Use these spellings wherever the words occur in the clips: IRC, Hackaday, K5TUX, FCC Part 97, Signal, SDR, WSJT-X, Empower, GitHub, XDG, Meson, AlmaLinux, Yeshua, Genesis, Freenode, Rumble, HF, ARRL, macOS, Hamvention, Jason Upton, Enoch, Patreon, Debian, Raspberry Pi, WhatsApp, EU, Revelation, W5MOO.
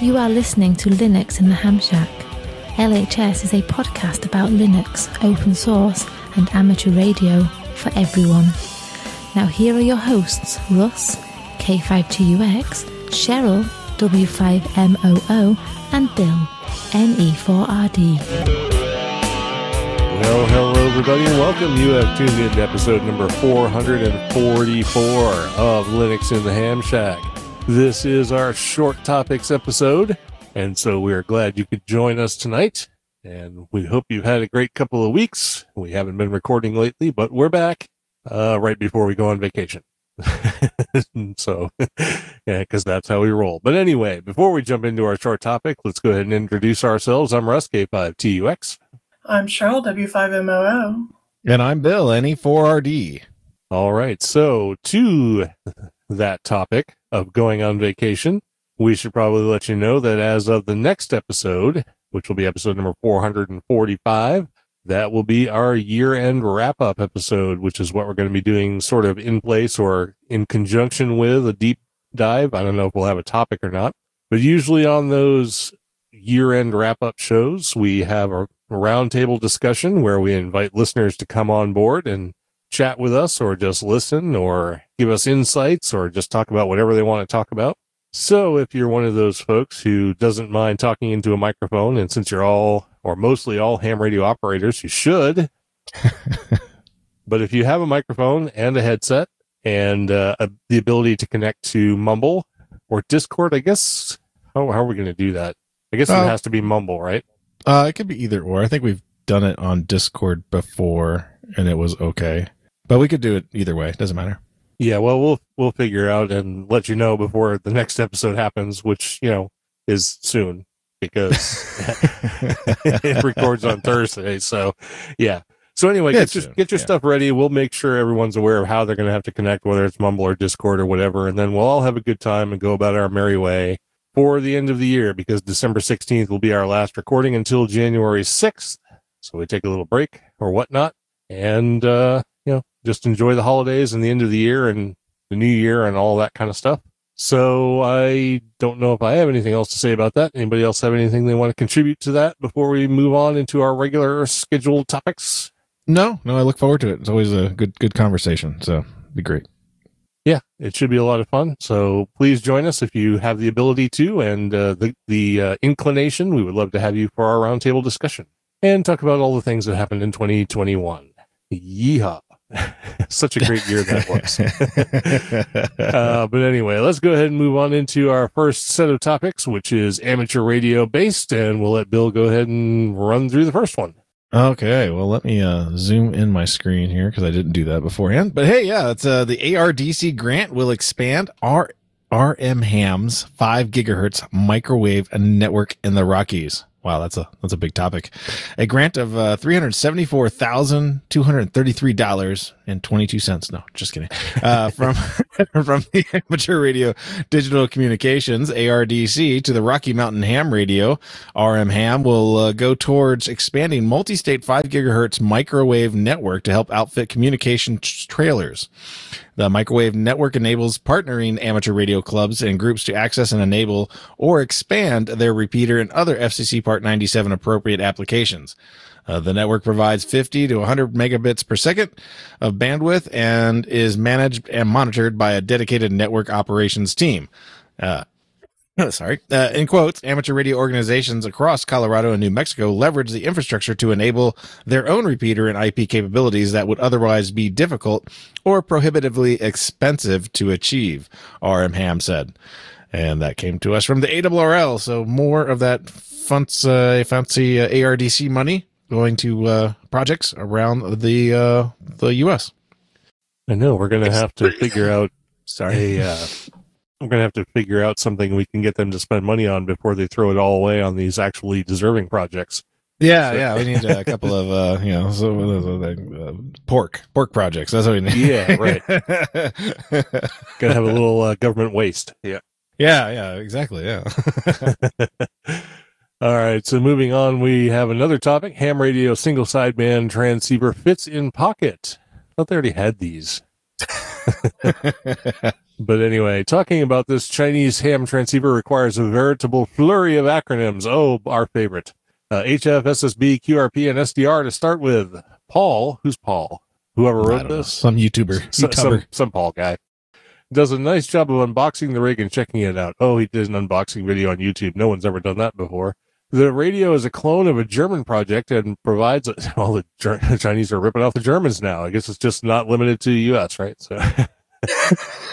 You are listening to Linux in the Ham Shack. LHS is a podcast about Linux, open source, and amateur radio for everyone. Now here are your hosts, Russ, K5TUX, Cheryl, W5MOO, and Bill, NE4RD. Well, hello everybody and welcome. You have tuned in to episode number 444 of Linux in the Ham Shack. This is our short topics episode, and so we are glad you could join us tonight, and we hope you've had a great couple of weeks. We haven't been recording lately, but we're back right before we go on vacation. So, yeah, because that's how we roll. But anyway, before we jump into our short topic, let's go ahead and introduce ourselves. I'm Russ, K5TUX. I'm Cheryl, W5MOO. And I'm Bill, NE4RD. All right, so to that topic of going on vacation, we should probably let you know that as of the next episode, which will be episode number 445, that will be our year-end wrap-up episode, which is what we're going to be doing sort of in place or in conjunction with a deep dive. I don't know if we'll have a topic or not, but usually on those year-end wrap-up shows, we have a roundtable discussion where we invite listeners to come on board and chat with us or just listen or give us insights or just talk about whatever they want to talk about. So if you're one of those folks who doesn't mind talking into a microphone, and since you're all or mostly all ham radio operators, you should. But if you have a microphone and a headset and the ability to connect to Mumble or Discord, I guess. Oh, how are we going to do that? I guess it has to be Mumble, right? It could be either or. I think we've done it on Discord before and it was okay. But we could do it either way. It doesn't matter. Yeah, well, we'll figure out and let you know before the next episode happens, which, you know, is soon because it records on Thursday. So, yeah. So anyway, get your stuff ready. We'll make sure everyone's aware of how they're going to have to connect, whether it's Mumble or Discord or whatever. And then we'll all have a good time and go about our merry way for the end of the year, because December 16th will be our last recording until January 6th. So we take a little break or whatnot. And, you know, just enjoy the holidays and the end of the year and the new year and all that kind of stuff. So I don't know if I have anything else to say about that. Anybody else have anything they want to contribute to that before we move on into our regular scheduled topics? No, I look forward to it. It's always a good conversation. So it'd be great. Yeah, it should be a lot of fun. So please join us if you have the ability to and the inclination. We would love to have you for our roundtable discussion and talk about all the things that happened in 2021. Yeehaw. Such a great year that was. But anyway, let's go ahead and move on into our first set of topics, which is amateur radio based, and we'll let Bill go ahead and run through the first one. Okay, well, let me zoom in my screen here because I didn't do that beforehand. But hey, yeah, it's the ARDC grant will expand our RMHAM's 5 gigahertz microwave network in the Rockies. Wow, that's a big topic. A grant of $374,233.22. No, just kidding. From from the Amateur Radio Digital Communications (ARDC) to the Rocky Mountain Ham Radio (RMHAM) will go towards expanding multi-state 5 gigahertz microwave network to help outfit communication trailers. The microwave network enables partnering amateur radio clubs and groups to access and enable or expand their repeater and other FCC Part 97 appropriate applications. The network provides 50 to 100 megabits per second of bandwidth and is managed and monitored by a dedicated network operations team. In quotes, amateur radio organizations across Colorado and New Mexico leverage the infrastructure to enable their own repeater and IP capabilities that would otherwise be difficult or prohibitively expensive to achieve, RMHAM said. And that came to us from the ARRL. So more of that fancy ARDC money going to projects around the U.S. I know we're going to have to figure out. Sorry. I'm going to have to figure out something we can get them to spend money on before they throw it all away on these actually deserving projects. Yeah, so. Yeah, we need a couple of, pork projects. That's what we need. Yeah, right. Got to have a little government waste. Yeah. Yeah, exactly. Yeah. All right. So moving on, we have another topic. Ham radio single sideband transceiver fits in pocket. I thought they already had these. But anyway, talking about this, Chinese ham transceiver requires a veritable flurry of acronyms. Oh, our favorite. HF, SSB, QRP, and SDR to start with. Paul, who's Paul? Whoever wrote this? Some YouTuber. Some Paul guy. Does a nice job of unboxing the rig and checking it out. Oh, he did an unboxing video on YouTube. No one's ever done that before. The radio is a clone of a German project and provides all the Chinese are ripping off the Germans now. I guess it's just not limited to the U.S., right? So,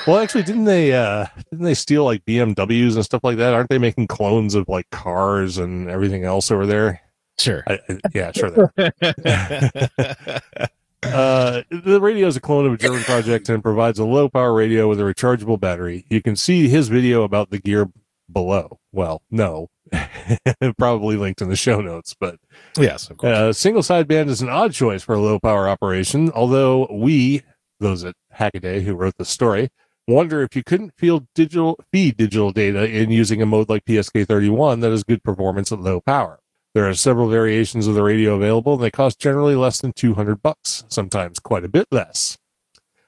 well, actually, didn't they steal like BMWs and stuff like that? Aren't they making clones of like cars and everything else over there? Sure. Sure. The radio is a clone of a German project and provides a low power radio with a rechargeable battery. You can see his video about the gear below. Well, no. Probably linked in the show notes, but yes, of course. Single sideband is an odd choice for a low power operation, although we, those at Hackaday who wrote the story, wonder if you couldn't feed digital data in using a mode like PSK31 that has good performance at low power. There are several variations of the radio available, and they cost generally less than $200, sometimes quite a bit less.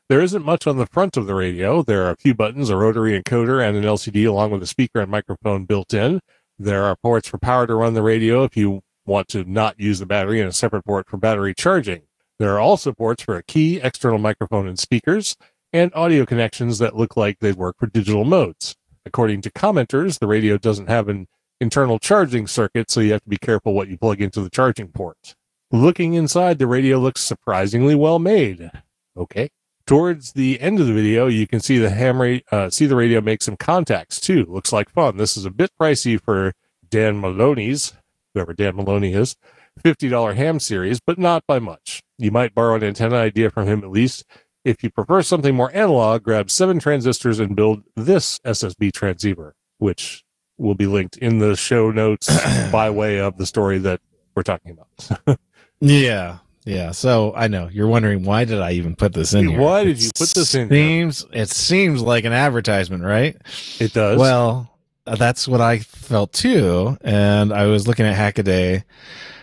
There isn't much on the front of the radio. There are a few buttons, a rotary encoder, and an LCD along with a speaker and microphone built in. There are ports for power to run the radio if you want to not use the battery, and a separate port for battery charging. There are also ports for a key, external microphone, and speakers, and audio connections that look like they work for digital modes. According to commenters, the radio doesn't have an internal charging circuit, so you have to be careful what you plug into the charging port. Looking inside, the radio looks surprisingly well made. Okay. Towards the end of the video, you can see the radio make some contacts, too. Looks like fun. This is a bit pricey for Dan Maloney's, whoever Dan Maloney is, $50 ham series, but not by much. You might borrow an antenna idea from him, at least. If you prefer something more analog, grab 7 transistors and build this SSB transceiver, which will be linked in the show notes by way of the story that we're talking about. Yeah. Yeah, so I know you're wondering, why did I even put this in here? Why did you put this in? It seems like an advertisement, right? It does. Well, that's what I felt too, and I was looking at Hackaday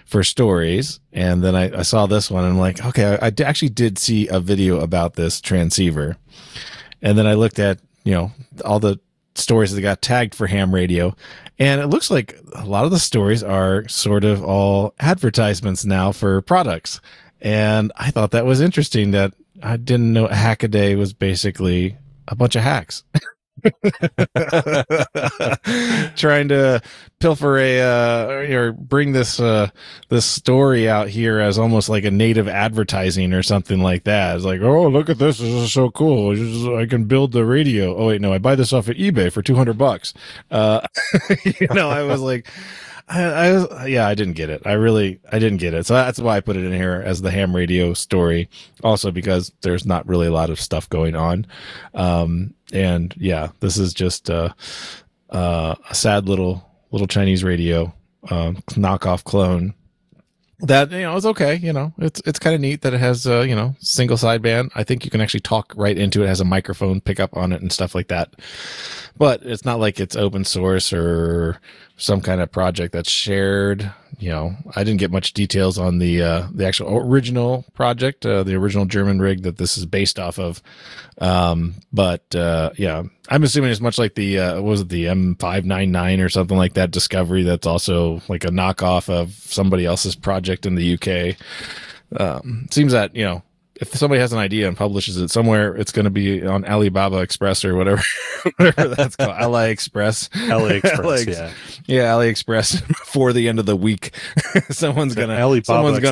for stories, and then I saw this one, and I'm like, okay, I actually did see a video about this transceiver, and then I looked at, all the stories that got tagged for ham radio, and it looks like a lot of the stories are sort of all advertisements now for products. And I thought that was interesting, that I didn't know Hackaday was basically a bunch of hacks trying to pilfer or bring this story out here as almost like a native advertising or something like that. It's like, oh, look at this. This is so cool. I can build the radio. Oh, wait, no, I buy this off of eBay for $200. I was like, I didn't get it. I didn't get it. So that's why I put it in here as the ham radio story. Also because there's not really a lot of stuff going on. And yeah, this is just a sad little Chinese radio knockoff clone that, is okay. It's kind of neat that it has, single sideband. I think you can actually talk right into it. It has a microphone pickup on it and stuff like that. But it's not like it's open source or some kind of project that's shared. I didn't get much details on the actual original project, the original German rig that this is based off of. Yeah, I'm assuming it's much like the M599 or something like that Discovery. That's also like a knockoff of somebody else's project in the UK. Seems that, if somebody has an idea and publishes it somewhere, it's going to be on Alibaba Express or whatever, whatever that's called. AliExpress. Yeah, AliExpress before the end of the week. Alibaba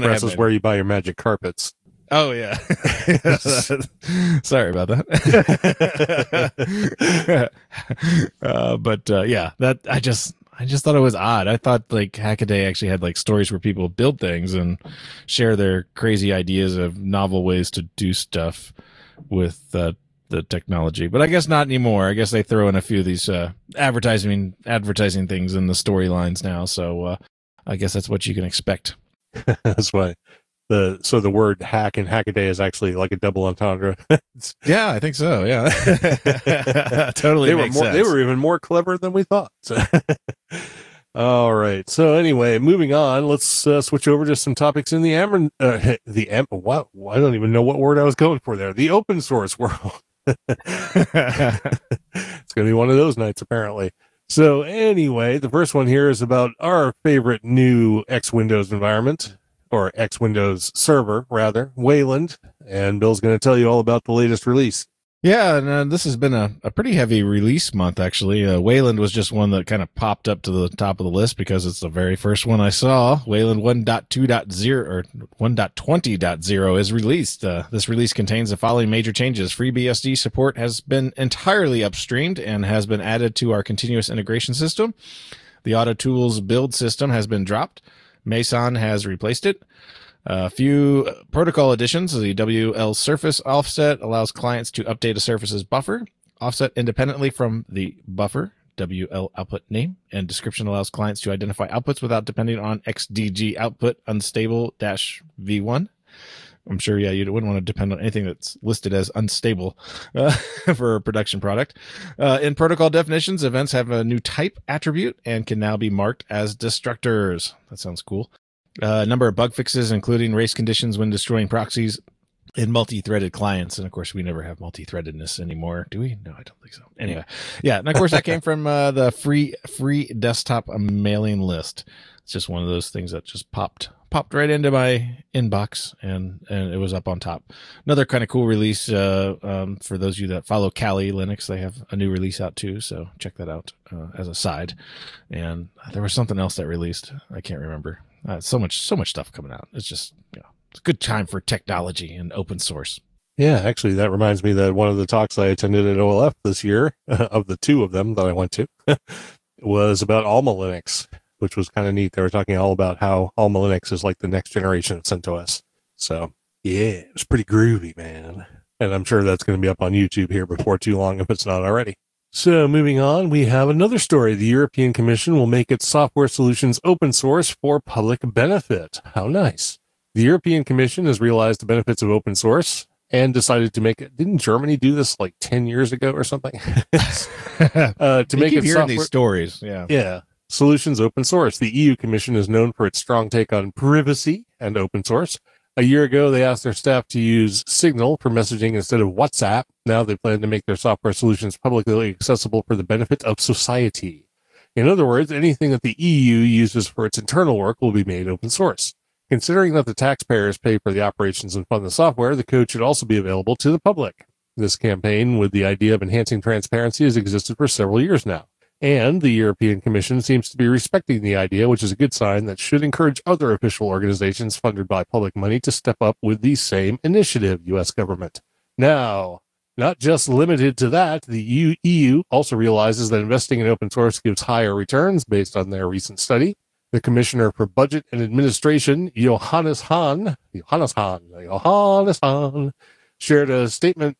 Express is where you buy your magic carpets. Oh, yeah. Sorry about that. I just thought it was odd. I thought like Hackaday actually had like stories where people build things and share their crazy ideas of novel ways to do stuff with the technology, but I guess not anymore. I guess they throw in a few of these advertising things in the storylines now. So I guess that's what you can expect. That's why the word hack in Hackaday is actually like a double entendre. Yeah, I think so. Yeah, totally. They were even more clever than we thought. So. All right. So anyway, moving on. Let's switch over to some topics in I don't even know what word I was going for there. The open source world. It's going to be one of those nights, apparently. So anyway, the first one here is about our favorite new X Windows environment, or X Windows server, rather, Wayland. And Bill's going to tell you all about the latest release. Yeah, and this has been a pretty heavy release month, actually. Wayland was just one that kind of popped up to the top of the list because it's the very first one I saw. Wayland 1.2.0 or 1.20.0 is released. This release contains the following major changes. FreeBSD support has been entirely upstreamed and has been added to our continuous integration system. The AutoTools build system has been dropped. Meson has replaced it. A few protocol additions. The WL surface offset allows clients to update a surface's buffer, offset independently from the buffer, WL output name, and description allows clients to identify outputs without depending on XDG output unstable-v1. I'm sure, yeah, you wouldn't want to depend on anything that's listed as unstable for a production product. In protocol definitions, events have a new type attribute and can now be marked as destructors. That sounds cool. A number of bug fixes, including race conditions when destroying proxies and multi-threaded clients. And, of course, we never have multi-threadedness anymore, do we? No, I don't think so. Anyway, yeah. And, of course, that came from the free desktop mailing list. It's just one of those things that just popped right into my inbox, and it was up on top. Another kind of cool release for those of you that follow Kali Linux. They have a new release out too, so check that out as a side. And there was something else that released. I can't remember. So much stuff coming out. It's just, you know, it's a good time for technology and open source. Yeah, actually, that reminds me that one of the talks I attended at OLF this year, of the two of them that I went to, was about AlmaLinux, which was kind of neat. They were talking all about how AlmaLinux is like the next generation of CentOS. So, yeah, it was pretty groovy, man. And I'm sure that's going to be up on YouTube here before too long if it's not already. So moving on, we have another story. The European Commission will make its software solutions open source for public benefit. How nice. The European Commission has realized the benefits of open source and decided to make it. Didn't Germany do this like 10 years ago or something? To make it software, these stories. Yeah. Solutions open source. The EU Commission is known for its strong take on privacy and open source. A year ago, they asked their staff to use Signal for messaging instead of WhatsApp. Now they plan to make their software solutions publicly accessible for the benefit of society. In other words, anything that the EU uses for its internal work will be made open source. Considering that the taxpayers pay for the operations and fund the software, the code should also be available to the public. This campaign, with the idea of enhancing transparency, has existed for several years now. And the European Commission seems to be respecting the idea, which is a good sign that should encourage other official organizations funded by public money to step up with the same initiative, U.S. government. Now, not just limited to that, the EU also realizes that investing in open source gives higher returns based on their recent study. The Commissioner for Budget and Administration, Johannes Hahn, shared a statement.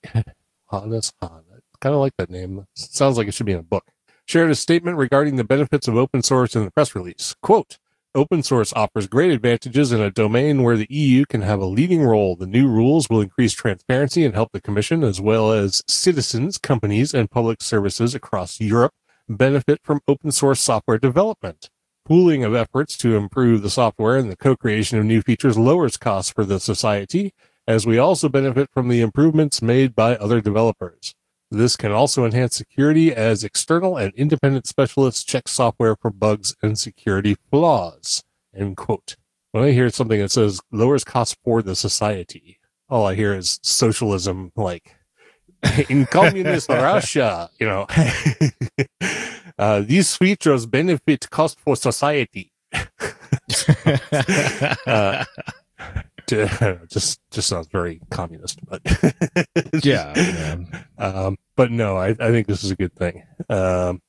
Johannes Hahn. I kind of like that name. Sounds like it should be in a book. Shared a statement regarding the benefits of open source in the press release. Quote, open source offers great advantages in a domain where the EU can have a leading role. The new rules will increase transparency and help the Commission, as well as citizens, companies, and public services across Europe, benefit from open source software development. Pooling of efforts to improve the software and the co-creation of new features lowers costs for the society, as we also benefit from the improvements made by other developers. This can also enhance security as external and independent specialists check software for bugs and security flaws. End quote. When I hear something that says lowers costs for the society, all I hear is socialism, like in communist Russia, you know, these features benefit cost for society. Just sounds very communist, but but no, I think this is a good thing.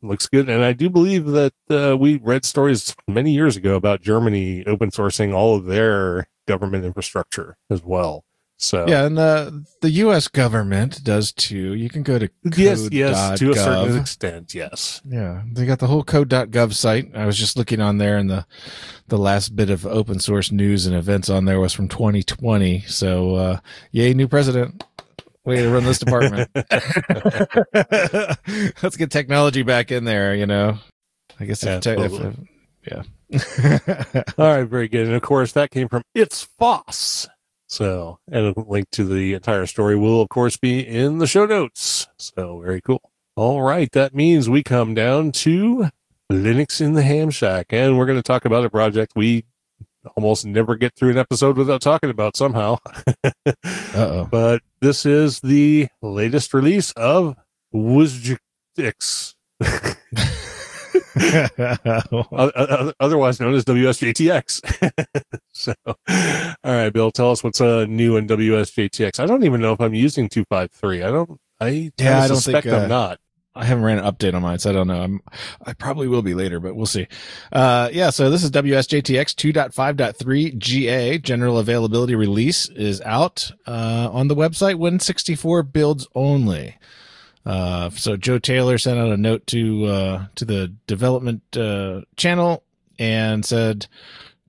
Looks good, and I do believe that we read stories many years ago about Germany open sourcing all of their government infrastructure as well. So yeah, and the U.S. government does too. You can go to code.gov. To a certain extent, yes. Yeah, they got the whole code.gov site. I was just looking on there, and the last bit of open source news and events on there was from 2020. So yay, new president. Way to run this department. Let's get technology back in there, you know. I guess yeah. All right, very good. And of course, that came from It's Foss. So, and a link to the entire story will, of course, be in the show notes. So, very cool. All right. That means we come down to Linux in the Ham Shack, and we're going to talk about a project we almost never get through an episode without talking about somehow. Uh-oh. But this is the latest release of WSJT-X. Otherwise known as WSJT-X. So, all right, Bill, tell us what's new in WSJT-X. I don't even know if I'm using 253. I don't think I'm not. I haven't ran an update on mine, so I don't know. I probably will be later, but we'll see. Yeah, so this is WSJT-X 2.5.3 GA. General availability release is out on the website, Win64 builds only. So Joe Taylor sent out a note to the development channel and said,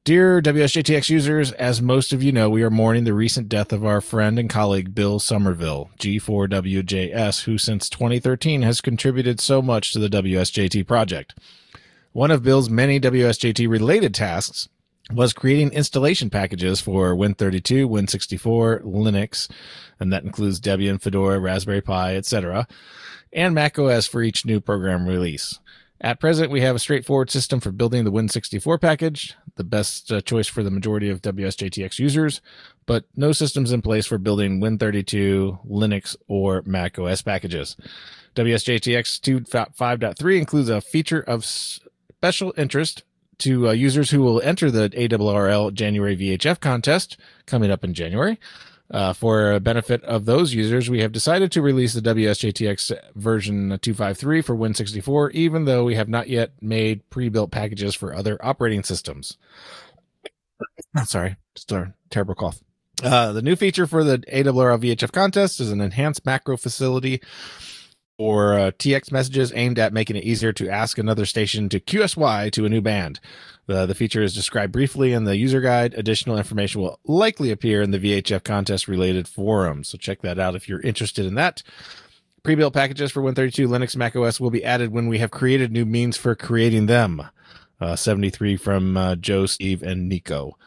"Dear WSJT-X users, as most of you know, we are mourning the recent death of our friend and colleague Bill Somerville, G4WJS, who since 2013 has contributed so much to the WSJT project. One of Bill's many WSJT-related tasks was creating installation packages for Win32, Win64, Linux, and that includes Debian, Fedora, Raspberry Pi, etc., and macOS for each new program release. At present, we have a straightforward system for building the Win64 package, the best choice for the majority of WSJT-X users, but no systems in place for building Win32, Linux, or macOS packages. WSJT-X 2.5.3 includes a feature of special interest to users who will enter the ARRL January VHF contest coming up in January. For the benefit of those users, we have decided to release the WSJT-X version 2.5.3 for Win64, even though we have not yet made pre-built packages for other operating systems." I'm sorry, just a terrible cough. The new feature for the ARRL VHF contest is an enhanced macro facility or TX messages aimed at making it easier to ask another station to QSY to a new band. The feature is described briefly in the user guide. Additional information will likely appear in the VHF contest-related forum, so check that out if you're interested in that. Pre-built packages for Win32, Linux, macOS will be added when we have created new means for creating them. 73 from Joe, Steve, and Nico.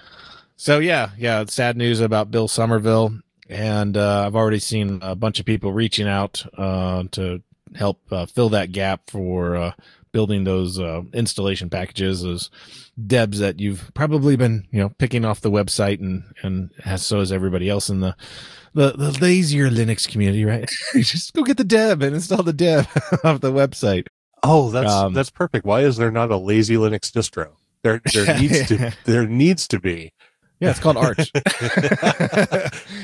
So yeah, sad news about Bill Somerville. And I've already seen a bunch of people reaching out to help fill that gap for building those installation packages, those debs that you've probably been, picking off the website, and so is everybody else in the lazier Linux community, right? Just go get the deb and install the deb off the website. Oh, that's perfect. Why is there not a lazy Linux distro? There needs to be. Yeah, it's called Arch.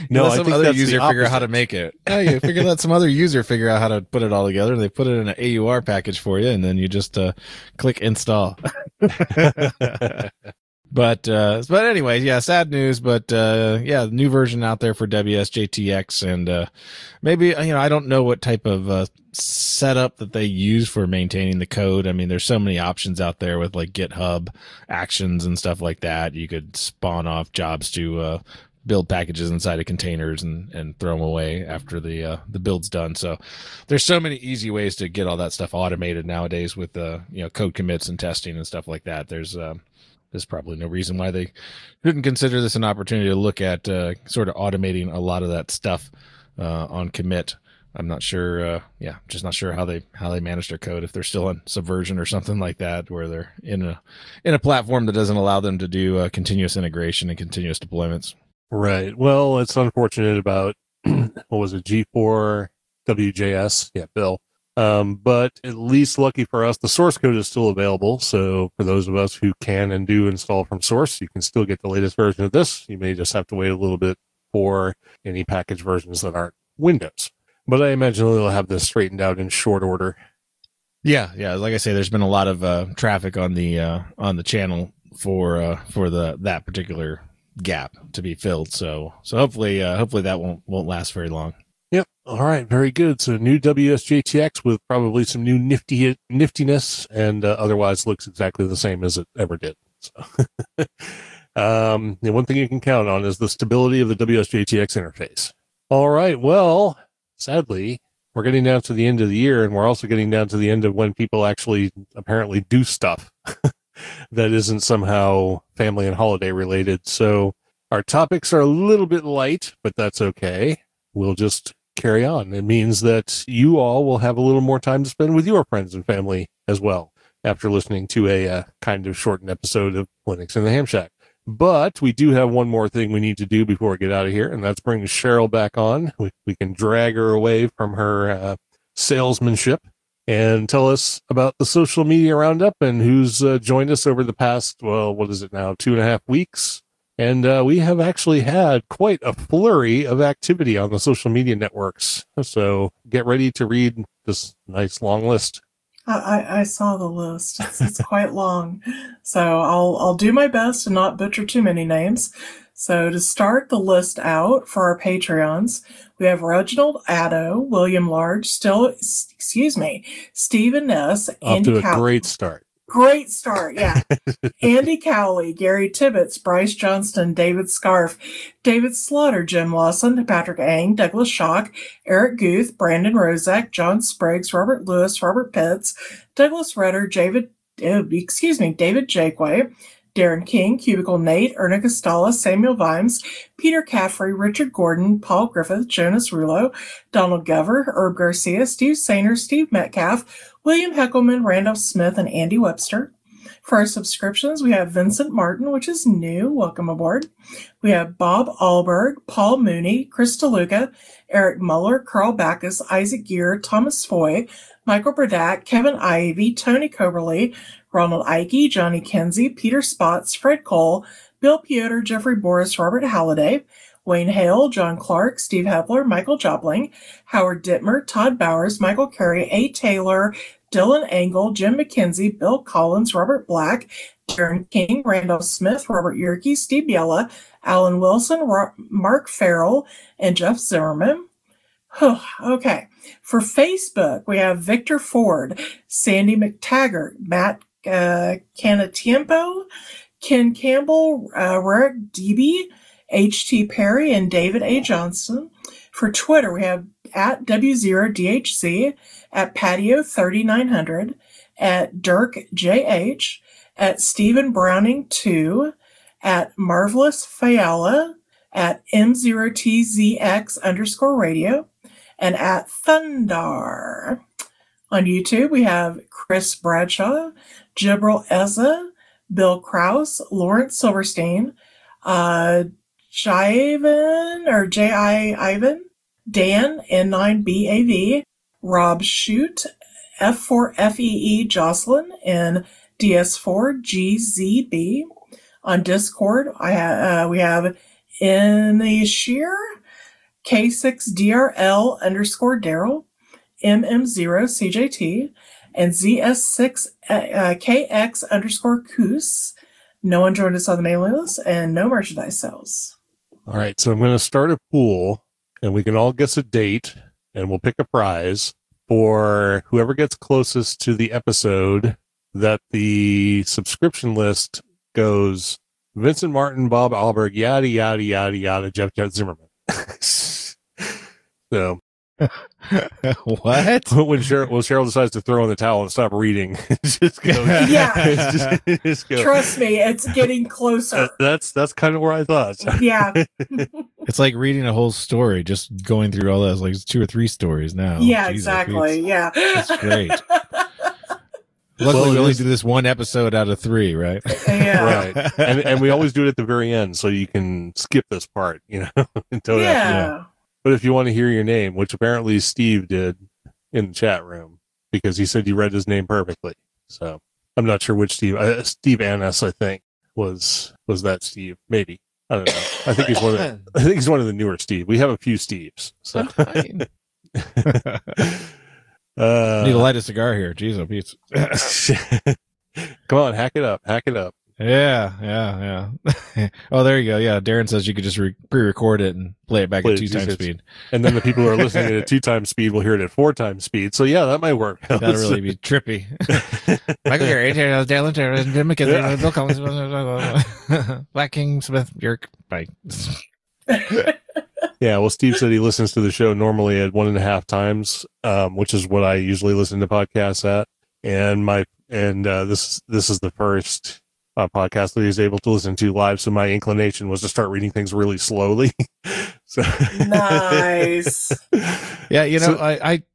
No, I think some other user figure out how to make it. Yeah, you figure let some other user figure out how to put it all together, and they put it in an AUR package for you, and then you just click install. But anyways, yeah, sad news, but yeah, new version out there for WSJT-X, and maybe, I don't know what type of setup that they use for maintaining the code. I mean, there's so many options out there with like GitHub Actions and stuff like that. You could spawn off jobs to build packages inside of containers and throw them away after the build's done. So there's so many easy ways to get all that stuff automated nowadays with code commits and testing and stuff like that. There's probably no reason why they didn't consider this an opportunity to look at sort of automating a lot of that stuff on commit. I'm not sure. Just not sure how they manage their code, if they're still on Subversion or something like that, where they're in a platform that doesn't allow them to do continuous integration and continuous deployments. Right. Well, it's unfortunate about what was it, G4WJS? Yeah, Bill. But at least lucky for us, the source code is still available. So for those of us who can and do install from source, you can still get the latest version of this. You may just have to wait a little bit for any package versions that aren't Windows. But I imagine they'll have this straightened out in short order. Yeah. Like I say, there's been a lot of traffic on the channel for that particular gap to be filled. So hopefully, hopefully that won't last very long. Yep. All right. Very good. So new WSJT-X with probably some new niftiness, and otherwise looks exactly the same as it ever did. So. The one thing you can count on is the stability of the WSJT-X interface. All right. Well, sadly, we're getting down to the end of the year, and we're also getting down to the end of when people actually apparently do stuff that isn't somehow family and holiday related. So our topics are a little bit light, but that's okay. We'll just carry on. It means that you all will have a little more time to spend with your friends and family as well after listening to a kind of shortened episode of Linux in the Ham Shack. But we do have one more thing we need to do before we get out of here, and that's bring Cheryl back on. We can drag her away from her salesmanship and tell us about the social media roundup and who's joined us over the past, well, what is it now, 2.5 weeks? And we have actually had quite a flurry of activity on the social media networks. So get ready to read this nice long list. I saw the list. It's quite long. So I'll do my best to not butcher too many names. So to start the list out for our Patreons, we have Reginald Addo, William Large, Stephen Ness, Andy Cowley. Off to a great start. Great start, yeah. Andy Cowley, Gary Tibbetts, Bryce Johnston, David Scarf, David Slaughter, Jim Lawson, Patrick Ang, Douglas Schock, Eric Guth, Brandon Rozak, John Spriggs, Robert Lewis, Robert Pitts, Douglas Rutter, David Jakeway, Darren King, Cubicle Nate, Erna Costalla, Samuel Vimes, Peter Caffrey, Richard Gordon, Paul Griffith, Jonas Rulo, Donald Gover, Herb Garcia, Steve Sainer, Steve Metcalf, William Heckelman, Randolph Smith, and Andy Webster. For our subscriptions, we have Vincent Martin, which is new. Welcome aboard. We have Bob Allberg, Paul Mooney, Chris DeLuca, Eric Muller, Carl Backus, Isaac Gear, Thomas Foy, Michael Bradak, Kevin Ivey, Tony Coberly, Ronald Ike, Johnny Kenzie, Peter Spots, Fred Cole, Bill Piotr, Jeffrey Boris, Robert Halliday, Wayne Hale, John Clark, Steve Hepler, Michael Jopling, Howard Dittmer, Todd Bowers, Michael Carey, A. Taylor, Dylan Engel, Jim McKenzie, Bill Collins, Robert Black, Darren King, Randolph Smith, Robert Yerke, Steve Biella, Alan Wilson, Mark Farrell, and Jeff Zimmerman. Okay. For Facebook, we have Victor Ford, Sandy McTaggart, Matt Canatiempo, Ken Campbell, Rarick DB, H.T. Perry, and David A. Johnson. For Twitter, we have at W0DHC, at Patio3900, at Dirk JH, at Stephen Browning2, at Marvelous Fiala, at M0TZX_radio, and at Thundar. On YouTube, we have Chris Bradshaw, Jibril Ezza, Bill Krause, Lawrence Silverstein, Ivan, Dan, N9BAV, Rob Shute, F4FEE Jocelyn, and DS4GZB. On Discord, we have Inishir, K6DRL_Daryl, MM0CJT, and ZS6KX_Coos. No one joined us on the mailing list, and no merchandise sales. All right, so I'm going to start a pool, and we can all guess a date, and we'll pick a prize for whoever gets closest to the episode that the subscription list goes Vincent Martin, Bob Allberg, yada, yada, yada, yada, Jeff Zimmerman. So... What? When Cheryl decides to throw in the towel and stop reading, just go. Yeah, just go. Trust me, it's getting closer. That's kind of where I thought. Yeah, it's like reading a whole story, just going through all those, like 2 or 3 stories now. Yeah, Jesus, exactly. Yeah, that's great. Luckily, we only do this one episode out of 3, right? Yeah, right. And we always do it at the very end, so you can skip this part, you know, until yeah. But if you want to hear your name, which apparently Steve did in the chat room, because he said you read his name perfectly. So I'm not sure which Steve. Steve Annis, I think, was that Steve? Maybe, I don't know. I think he's one of the newer Steve. We have a few Steves. So. Need to light a cigar here. Jeez, oh, come on, hack it up. Yeah. Oh, there you go. Yeah, Darren says you could just pre-record it and play it back at 2x speed. And then the people who are listening at 2x speed will hear it at 4x speed. So, yeah, that might work. That would really be trippy. Michael Gary, Dalen, Bill Collins, Black King, Smith, Yerk, bye. Yeah, well, Steve said he listens to the show normally at 1.5 times, which is what I usually listen to podcasts at. And this is the first podcast that he's able to listen to live, so my inclination was to start reading things really slowly. So nice. Yeah,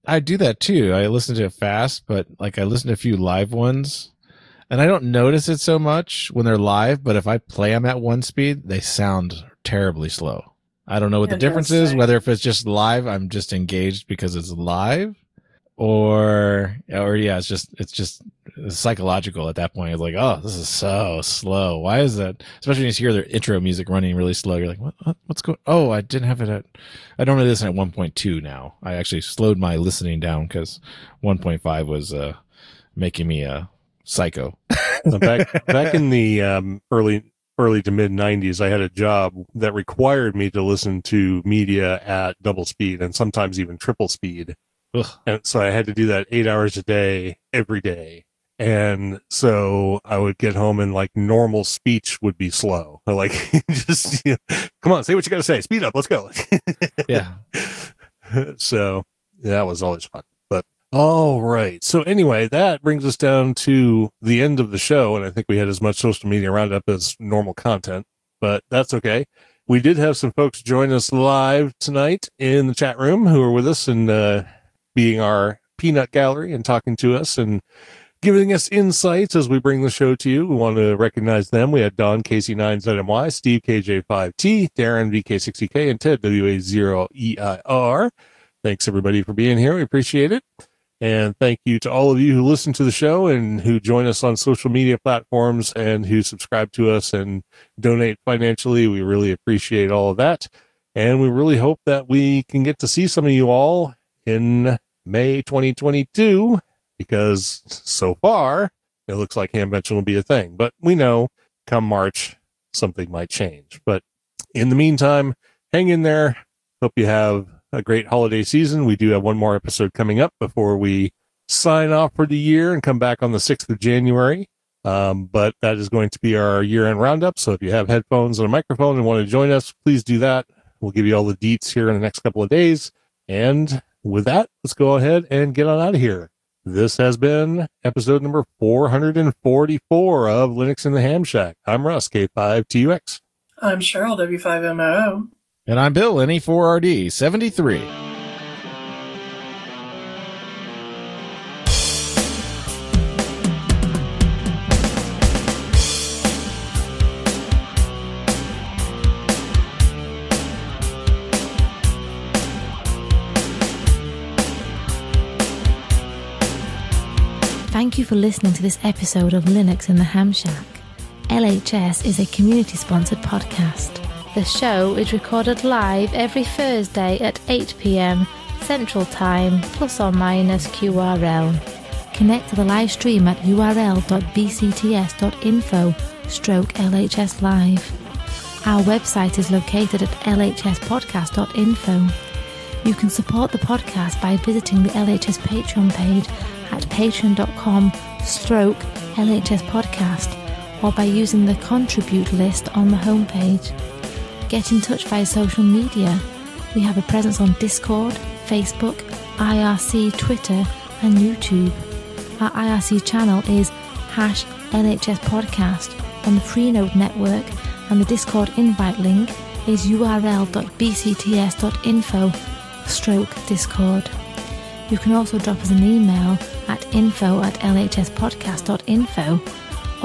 I do that too. I listen to it fast, but like I listen to a few live ones, and I don't notice it so much when they're live. But if I play them at one speed, they sound terribly slow. I don't know what the difference is. Whether if it's just live, I'm just engaged because it's live, or yeah, it's just psychological at that point. It's like, oh, this is so slow. Why is that? Especially when you hear their intro music running really slow. You're like, what's going? Oh, I didn't have it at. I don't really listen at 1.2 now. I actually slowed my listening down because 1.5 was making me a psycho. back in the early to mid 90s, I had a job that required me to listen to media at double speed and sometimes even triple speed. Ugh. And so I had to do that 8 hours a day, every day. And so I would get home and like normal speech would be slow. Like just, come on, say what you got to say. Speed up. Let's go. Yeah. So that was always fun. But all right. So anyway, that brings us down to the end of the show. And I think we had as much social media roundup as normal content, but that's okay. We did have some folks join us live tonight in the chat room who are with us and, being our peanut gallery and talking to us and giving us insights as we bring the show to you. We want to recognize them. We had Don KC9ZMY, Steve KJ5T, Darren VK60K, and Ted WA0EIR. Thanks everybody for being here. We appreciate it. And thank you to all of you who listen to the show and who join us on social media platforms and who subscribe to us and donate financially. We really appreciate all of that. And we really hope that we can get to see some of you all in May 2022, because so far it looks like Hamvention will be a thing, but we know come March something might change. But in the meantime, hang in there. Hope you have a great holiday season. We do have one more episode coming up before we sign off for the year and come back on the 6th of January. But that is going to be our year-end roundup. So if you have headphones and a microphone and want to join us, please do that. We'll give you all the deets here in the next couple of days. And with that, let's go ahead and get on out of here. This has been episode number 444 of Linux in the Ham Shack. I'm Russ, K5TUX. I'm Cheryl, W5MOO. And I'm Bill, NE4RD, 73. Thank you for listening to this episode of Linux in the Ham Shack. LHS is a community-sponsored podcast. The show is recorded live every Thursday at 8 p.m. Central Time, ± QRL. Connect to the live stream at url.bcts.info/LHS live. Our website is located at lhspodcast.info. You can support the podcast by visiting the LHS Patreon page at patreon.com/LHS podcast or by using the contribute list on the homepage. Get in touch via social media. We have a presence on Discord, Facebook, IRC, Twitter and YouTube. Our IRC channel is #LHS podcast on the Freenode network, and the Discord invite link is url.bcts.info/Discord. You can also drop us an email at info@lhspodcast.info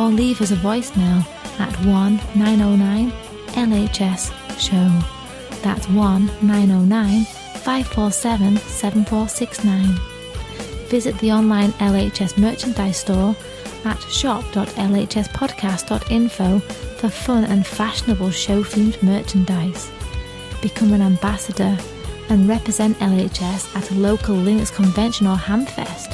or leave us a voicemail at 1-909-LHS-SHOW. That's 1-909-547-7469. Visit the online LHS merchandise store at shop.lhspodcast.info for fun and fashionable show-themed merchandise. Become an ambassador and represent LHS at a local Linux convention or hamfest.